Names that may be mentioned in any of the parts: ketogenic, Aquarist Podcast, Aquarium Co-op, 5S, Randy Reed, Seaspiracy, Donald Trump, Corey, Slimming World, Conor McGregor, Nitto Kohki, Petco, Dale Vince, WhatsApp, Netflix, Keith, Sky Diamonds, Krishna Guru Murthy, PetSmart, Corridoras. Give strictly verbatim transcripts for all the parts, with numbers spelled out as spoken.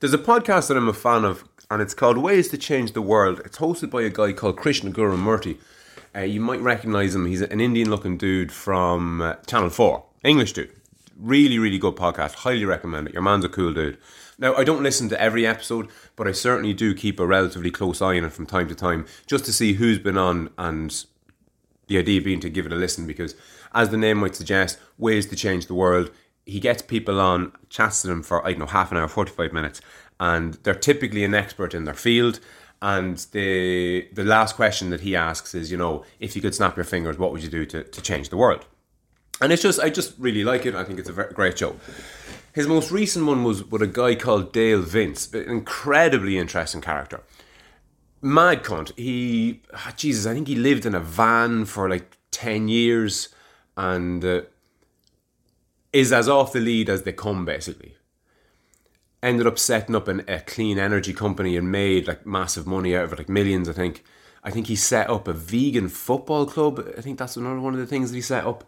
There's a podcast that I'm a fan of, and it's called Ways to Change the World. It's hosted by a guy called Krishna Guru Murthy. Uh, you might recognise him. He's an Indian-looking dude from uh, Channel four. English dude. Really, really good podcast. Highly recommend it. Your man's a cool dude. Now, I don't listen to every episode, but I certainly do keep a relatively close eye on it from time to time, just to see who's been on, and the idea being to give it a listen because, as the name might suggest, Ways to Change the World. He gets people on, chats to them for, I don't know, half an hour, forty-five minutes, and they're typically an expert in their field. And the the last question that he asks is, you know, if you could snap your fingers, what would you do to, to change the world? And it's just, I just really like it. I think it's a very great show. His most recent one was with a guy called Dale Vince, an incredibly interesting character. Mad cunt. He, oh, Jesus, I think he lived in a van for like ten years and uh, is as off the lead as they come, basically. Ended up setting up an, a clean energy company and made like massive money out of it, like millions, I think. I think he set up a vegan football club. I think that's another one of the things that he set up.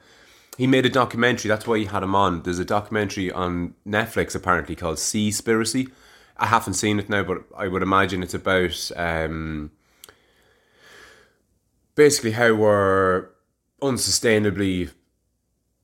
He made a documentary. That's why he had him on. There's a documentary on Netflix apparently called Seaspiracy. I haven't seen it now, but I would imagine it's about um, basically how we're unsustainably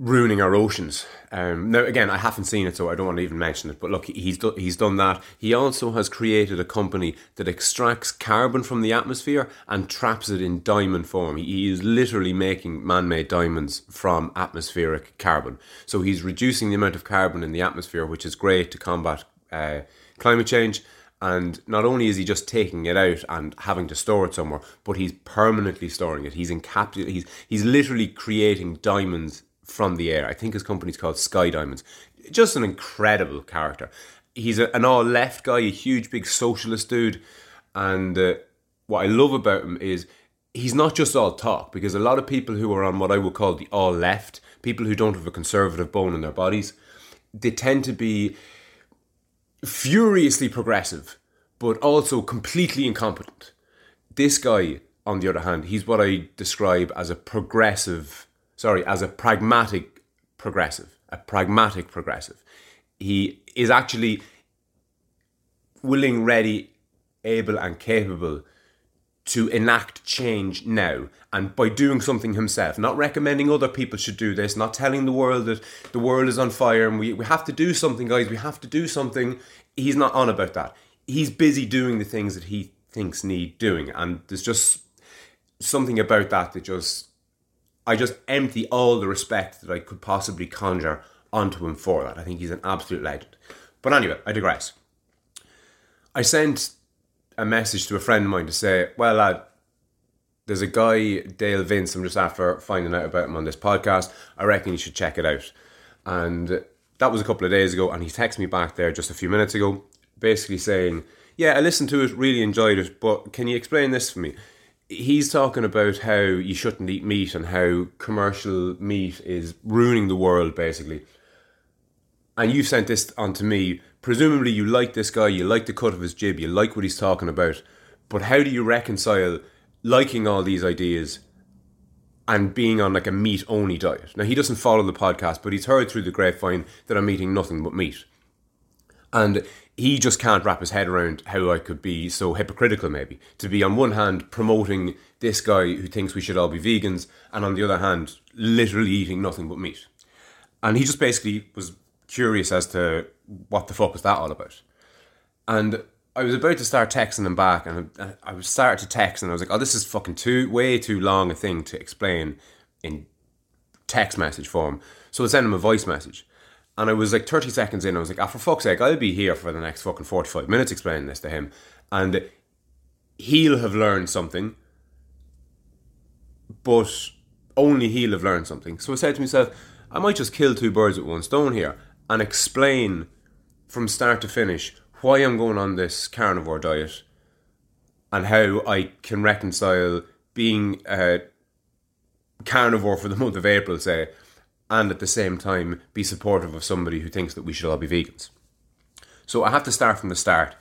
ruining our oceans. Um, now, again, I haven't seen it, so I don't want to even mention it. But look, he's do- he's done that. He also has created a company that extracts carbon from the atmosphere and traps it in diamond form. He, he is literally making man-made diamonds from atmospheric carbon. So he's reducing the amount of carbon in the atmosphere, which is great to combat uh, climate change. And not only is he just taking it out and having to store it somewhere, but he's permanently storing it. He's encapsulating. He's he's literally creating diamonds from the air. I think his company's called Sky Diamonds. Just an incredible character. He's a, an all-left guy, a huge, big socialist dude. And uh, what I love about him is he's not just all talk, because a lot of people who are on what I would call the all-left, people who don't have a conservative bone in their bodies, they tend to be furiously progressive, but also completely incompetent. This guy, on the other hand, he's what I describe as a progressive... Sorry, as a pragmatic progressive, a pragmatic progressive. He is actually willing, ready, able and capable to enact change now. And by doing something himself, not recommending other people should do this, not telling the world that the world is on fire and we, we have to do something, guys, we have to do something. He's not on about that. He's busy doing the things that he thinks need doing. And there's just something about that that just... I just empty all the respect that I could possibly conjure onto him for that. I think he's an absolute legend. But anyway, I digress. I sent a message to a friend of mine to say, well, lad, there's a guy, Dale Vince, I'm just after finding out about him on this podcast. I reckon you should check it out. And that was a couple of days ago, and he texted me back there just a few minutes ago, basically saying, yeah, I listened to it, really enjoyed it, but can you explain this for me? He's talking about how you shouldn't eat meat and how commercial meat is ruining the world, basically. And you sent this on to me. Presumably you like this guy, you like the cut of his jib, you like what he's talking about. But how do you reconcile liking all these ideas and being on like a meat-only diet? Now, he doesn't follow the podcast, but he's heard through the grapevine that I'm eating nothing but meat. And he just can't wrap his head around how I could be so hypocritical, maybe, to be on one hand promoting this guy who thinks we should all be vegans, and on the other hand, literally eating nothing but meat. And he just basically was curious as to what the fuck was that all about. And I was about to start texting him back, and I started to text, and I was like, oh, this is fucking too, way too long a thing to explain in text message form. So I sent him a voice message. And I was like thirty seconds in, I was like, ah, for fuck's sake, I'll be here for the next fucking forty-five minutes explaining this to him. And he'll have learned something, but only he'll have learned something. So I said to myself, I might just kill two birds with one stone here and explain from start to finish why I'm going on this carnivore diet and how I can reconcile being a carnivore for the month of April, say, and at the same time be supportive of somebody who thinks that we should all be vegans. So I have to start from the start,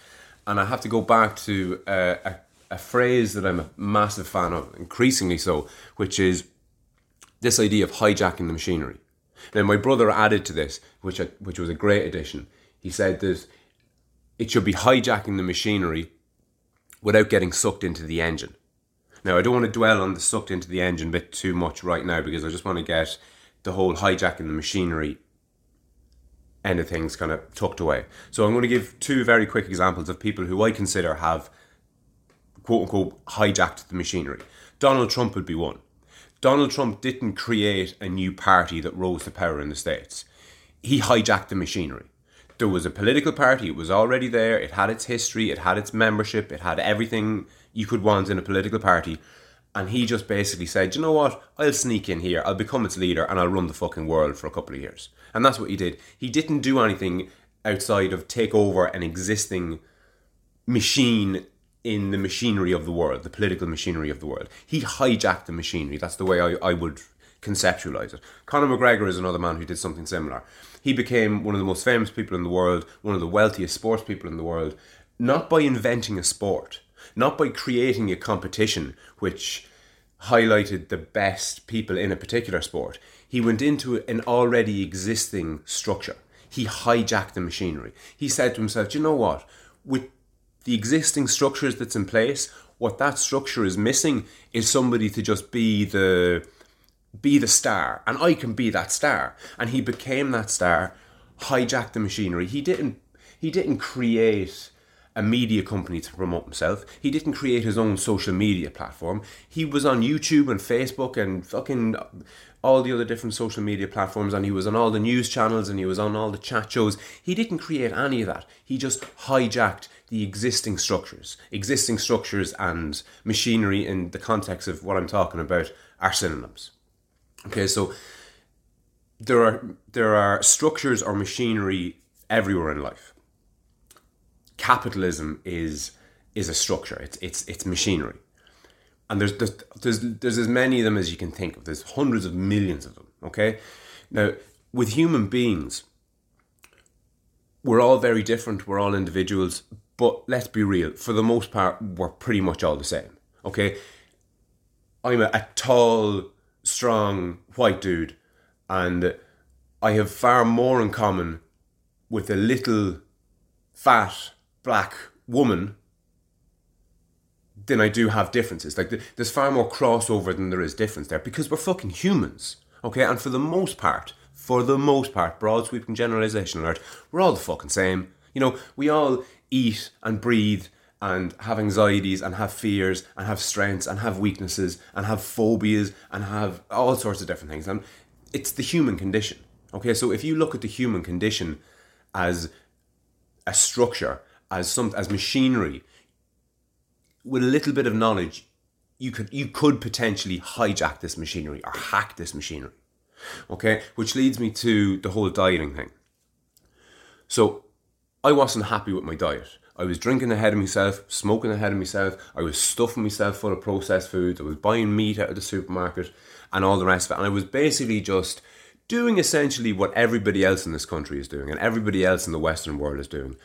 and I have to go back to uh, a, a phrase that I'm a massive fan of, increasingly so, which is this idea of hijacking the machinery. Now, my brother added to this, which I, which was a great addition. He said that it should be hijacking the machinery without getting sucked into the engine. Now, I don't want to dwell on the sucked into the engine bit too much right now, because I just want to get the whole hijacking the machinery end of things kind of tucked away. So I'm going to give two very quick examples of people who I consider have, quote unquote, hijacked the machinery. Donald Trump would be one. Donald Trump didn't create a new party that rose to power in the States. He hijacked the machinery. There was a political party, it was already there, it had its history, it had its membership, it had everything you could want in a political party. And he just basically said, you know what, I'll sneak in here, I'll become its leader, and I'll run the fucking world for a couple of years. And that's what he did. He didn't do anything outside of take over an existing machine in the machinery of the world, the political machinery of the world. He hijacked the machinery. That's the way I, I would conceptualize it. Conor McGregor is another man who did something similar. He became one of the most famous people in the world, one of the wealthiest sports people in the world, not by inventing a sport, not by creating a competition which highlighted the best people in a particular sport. He went into an already existing structure. He hijacked the machinery. He said to himself, you know what, with the existing structures that's in place, what that structure is missing is somebody to just be the be the star, and I can be that star. And he became that star, hijacked the machinery. He didn't he didn't create a media company to promote himself. He didn't create his own social media platform. He was on YouTube and Facebook and fucking all the other different social media platforms, and he was on all the news channels, and he was on all the chat shows. He didn't create any of that. He just hijacked the existing structures. Existing structures and machinery, in the context of what I'm talking about, are synonyms. Okay, so there are there are structures or machinery everywhere in life. Capitalism is is a structure. It's it's it's machinery, and there's, there's there's there's as many of them as you can think of. There's hundreds of millions of them. Okay, now with human beings, we're all very different. We're all individuals, but let's be real. For the most part, we're pretty much all the same. Okay, I'm a, a tall, strong white dude, and I have far more in common with a little, fat black woman than I do have differences. Like, there's far more crossover than there is difference there, because we're fucking humans, okay? And for the most part, for the most part, broad sweeping generalization alert, we're all the fucking same. You know, we all eat and breathe and have anxieties and have fears and have strengths and have weaknesses and have phobias and have all sorts of different things. And it's the human condition, okay? So if you look at the human condition as a structure, as some as machinery, with a little bit of knowledge, you could you could potentially hijack this machinery or hack this machinery. Okay, which leads me to the whole dieting thing. So I wasn't happy with my diet. I was drinking ahead of myself, smoking ahead of myself, I was stuffing myself full of processed foods, I was buying meat out of the supermarket and all the rest of it, and I was basically just doing essentially what everybody else in this country is doing and everybody else in the Western world is doing.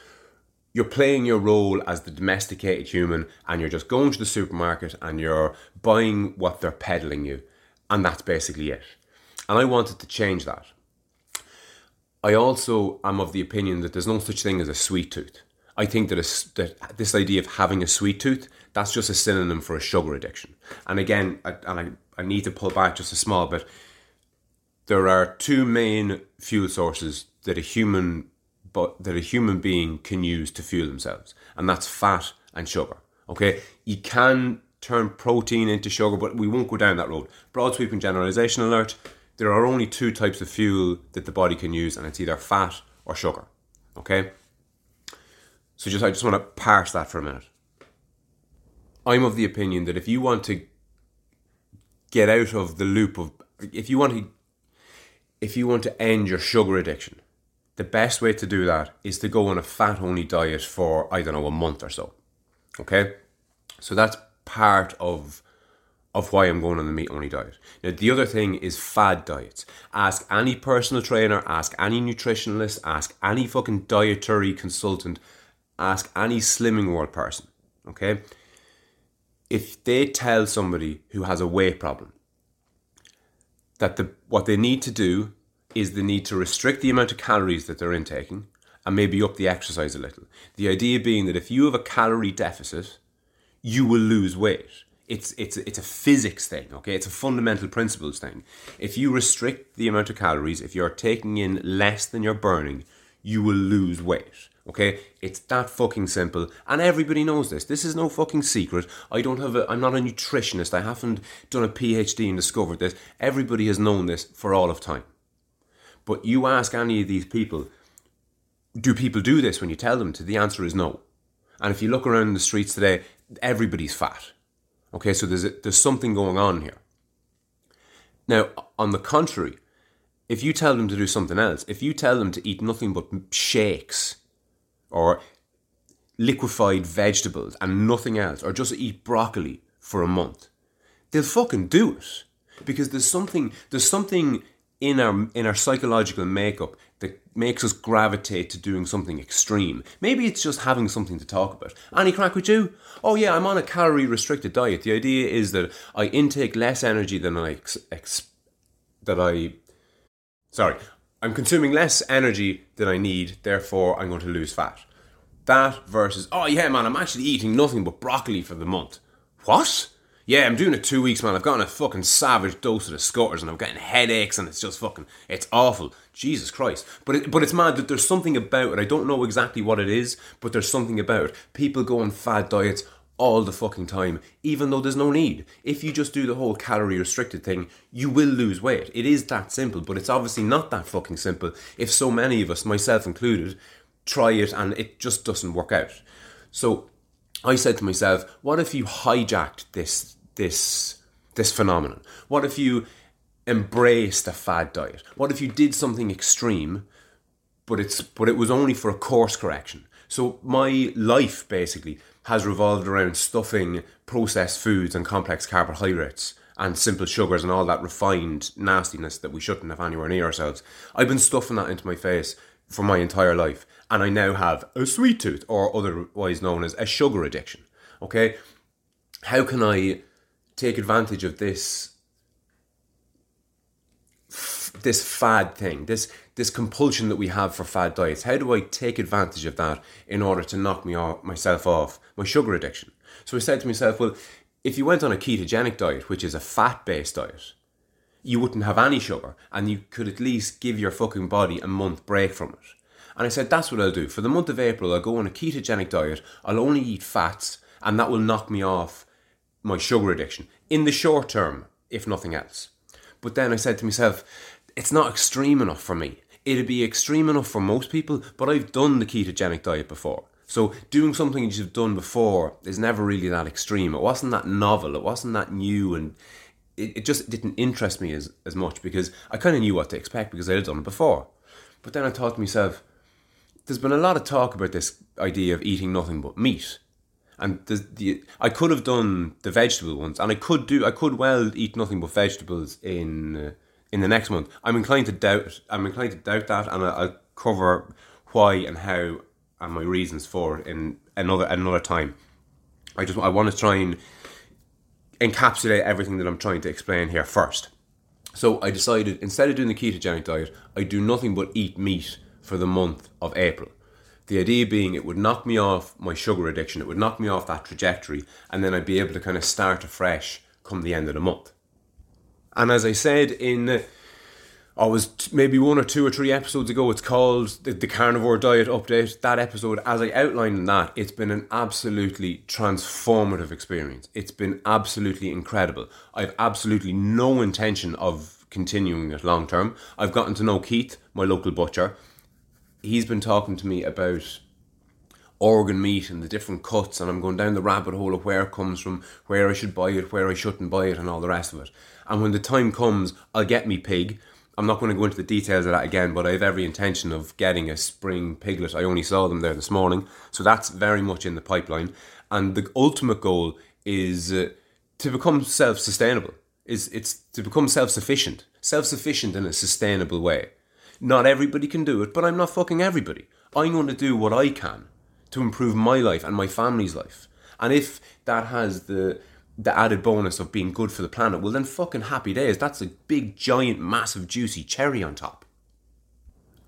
You're playing your role as the domesticated human, and you're just going to the supermarket and you're buying what they're peddling you. And that's basically it. And I wanted to change that. I also am of the opinion that there's no such thing as a sweet tooth. I think that, a, that this idea of having a sweet tooth, that's just a synonym for a sugar addiction. And again, I, and I, I need to pull back just a small bit. There are two main fuel sources that a human but that a human being can use to fuel themselves, and that's fat and sugar. Okay, you can turn protein into sugar, but we won't go down that road. Broad sweeping generalization alert. There are only two types of fuel that the body can use, and it's either fat or sugar. Okay, so just I just want to parse that for a minute. I'm of the opinion that if you want to get out of the loop of, if you want to If you want to end your sugar addiction, the best way to do that is to go on a fat-only diet for, I don't know, a month or so. Okay? So that's part of of why I'm going on the meat-only diet. Now, the other thing is fad diets. Ask any personal trainer, ask any nutritionalist, ask any fucking dietary consultant, ask any Slimming World person, okay? If they tell somebody who has a weight problem that the, what they need to do is they need to restrict the amount of calories that they're intaking and maybe up the exercise a little. The idea being that if you have a calorie deficit, you will lose weight. It's it's it's a physics thing, okay? It's a fundamental principles thing. If you restrict the amount of calories, if you're taking in less than you're burning, you will lose weight, okay? It's that fucking simple, and everybody knows this. This is no fucking secret. I don't have a, I'm not a nutritionist. I haven't done a P H D and discovered this. Everybody has known this for all of time. But you ask any of these people, do people do this when you tell them to? The answer is no. And if you look around the streets today, everybody's fat. Okay, so there's a, there's something going on here. Now, on the contrary, if you tell them to do something else, if you tell them to eat nothing but shakes or liquefied vegetables and nothing else, or just eat broccoli for a month, they'll fucking do it, because there's something there's something in our in our psychological makeup that makes us gravitate to doing something extreme. Maybe it's just having something to talk about. Any crack with you? Oh yeah, I'm on a calorie-restricted diet. The idea is that I intake less energy than I... Ex- ex- that I... Sorry. I'm consuming less energy than I need, therefore I'm going to lose fat. That versus, oh yeah, man, I'm actually eating nothing but broccoli for the month. What? Yeah, I'm doing it two weeks, man. I've gotten a fucking savage dose of the scutters and I'm getting headaches and it's just fucking, it's awful. Jesus Christ. But it, but it's mad that there's something about it. I don't know exactly what it is, but there's something about it. People go on fad diets all the fucking time, even though there's no need. If you just do the whole calorie restricted thing, you will lose weight. It is that simple, but it's obviously not that fucking simple if so many of us, myself included, try it and it just doesn't work out. So I said to myself, what if you hijacked this this this phenomenon? What if you embraced a fad diet? What if you did something extreme, but it's but it was only for a course correction? So my life basically has revolved around stuffing processed foods and complex carbohydrates and simple sugars and all that refined nastiness that we shouldn't have anywhere near ourselves. I've been stuffing that into my face for my entire life, and I now have a sweet tooth, or otherwise known as a sugar addiction. Okay, how can I take advantage of this this fad thing, this this compulsion that we have for fad diets? How do I take advantage of that in order to knock me off, myself off my sugar addiction? So I said to myself, well, if you went on a ketogenic diet, which is a fat-based diet, you wouldn't have any sugar, and you could at least give your fucking body a month break from it. And I said, that's what I'll do. For the month of April, I'll go on a ketogenic diet. I'll only eat fats, and that will knock me off my sugar addiction in the short term, if nothing else. But then I said to myself, it's not extreme enough for me. It'd be extreme enough for most people, but I've done the ketogenic diet before. So doing something you've done before is never really that extreme. It wasn't that novel. It wasn't that new, and it, it just didn't interest me as, as much, because I kind of knew what to expect because I had done it before. But then I thought to myself, there's been a lot of talk about this idea of eating nothing but meat. And the, the I could have done the vegetable ones, and I could do I could well eat nothing but vegetables in uh, in the next month. I'm inclined to doubt I'm inclined to doubt that, and I'll cover why and how and my reasons for it in another another time. I just I want to try and encapsulate everything that I'm trying to explain here first. So I decided, instead of doing the ketogenic diet, I do nothing but eat meat for the month of April. The idea being it would knock me off my sugar addiction, it would knock me off that trajectory, and then I'd be able to kind of start afresh come the end of the month. And as I said in, I was t- maybe one or two or three episodes ago, it's called the, the Carnivore Diet Update. That episode, as I outlined in that, it's been an absolutely transformative experience. It's been absolutely incredible. I've absolutely no intention of continuing it long term. I've gotten to know Keith, my local butcher. He's been talking to me about organ meat and the different cuts, and I'm going down the rabbit hole of where it comes from, where I should buy it, where I shouldn't buy it, and all the rest of it. And when the time comes, I'll get me pig. I'm not going to go into the details of that again, but I have every intention of getting a spring piglet. I only saw them there this morning, so that's very much in the pipeline. And the ultimate goal is uh, to become self-sustainable. Is it's to become self-sufficient, self-sufficient in a sustainable way. Not everybody can do it, but I'm not fucking everybody. I'm going to do what I can to improve my life and my family's life. And if that has the the added bonus of being good for the planet, well then fucking happy days. That's a big, giant, massive, juicy cherry on top.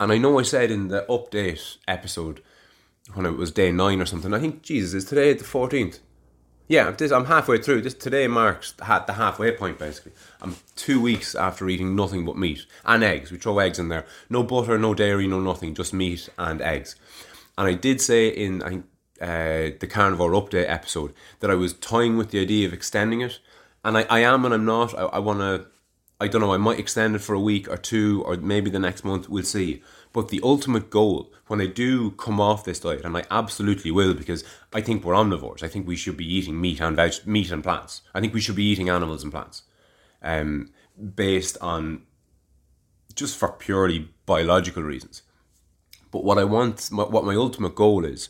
And I know I said in the update episode, when it was day nine or something, I think, Jesus, is today the fourteenth? Yeah, this, I'm halfway through. This today marks the halfway point, basically. I'm two weeks after eating nothing but meat and eggs. We throw eggs in there. No butter, no dairy, no nothing, just meat and eggs. And I did say in, I think, uh, the Carnivore Update episode that I was toying with the idea of extending it. And I, I am and I'm not. I, I want to, I don't know, I might extend it for a week or two or maybe the next month. We'll see. But the ultimate goal, when I do come off this diet, and I absolutely will, because I think we're omnivores. I think we should be eating meat and veg- meat and plants. I think we should be eating animals and plants, um, based on just for purely biological reasons. But what I want, my, what my ultimate goal is,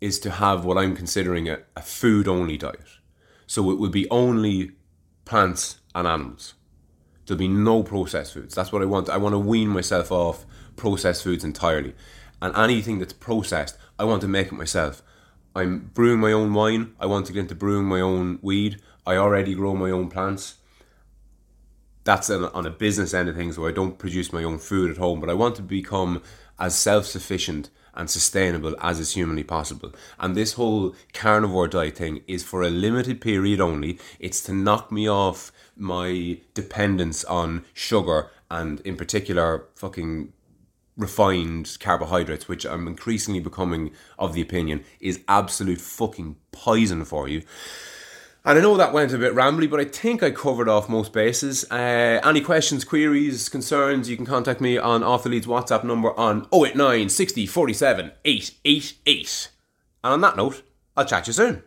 is to have what I'm considering a, a food-only diet. So it would be only plants and animals. There'll be no processed foods. That's what I want. I want to wean myself off processed foods entirely, and anything that's processed, I want to make it myself. I'm brewing my own wine. I want to get into brewing my own weed. I already grow my own plants. That's an, on a business end of things where I don't produce my own food at home, but I want to become as self-sufficient and sustainable as is humanly possible. And this whole carnivore diet thing is for a limited period only. It's to knock me off my dependence on sugar and in particular fucking refined carbohydrates, which I'm increasingly becoming of the opinion is absolute fucking poison for you. And I know that went a bit rambly, but I think I covered off most bases. Uh, any questions, queries, concerns, you can contact me on Off The Leads WhatsApp number on oh eight nine sixty forty-seven eight eight eight. And on that note, I'll chat to you soon.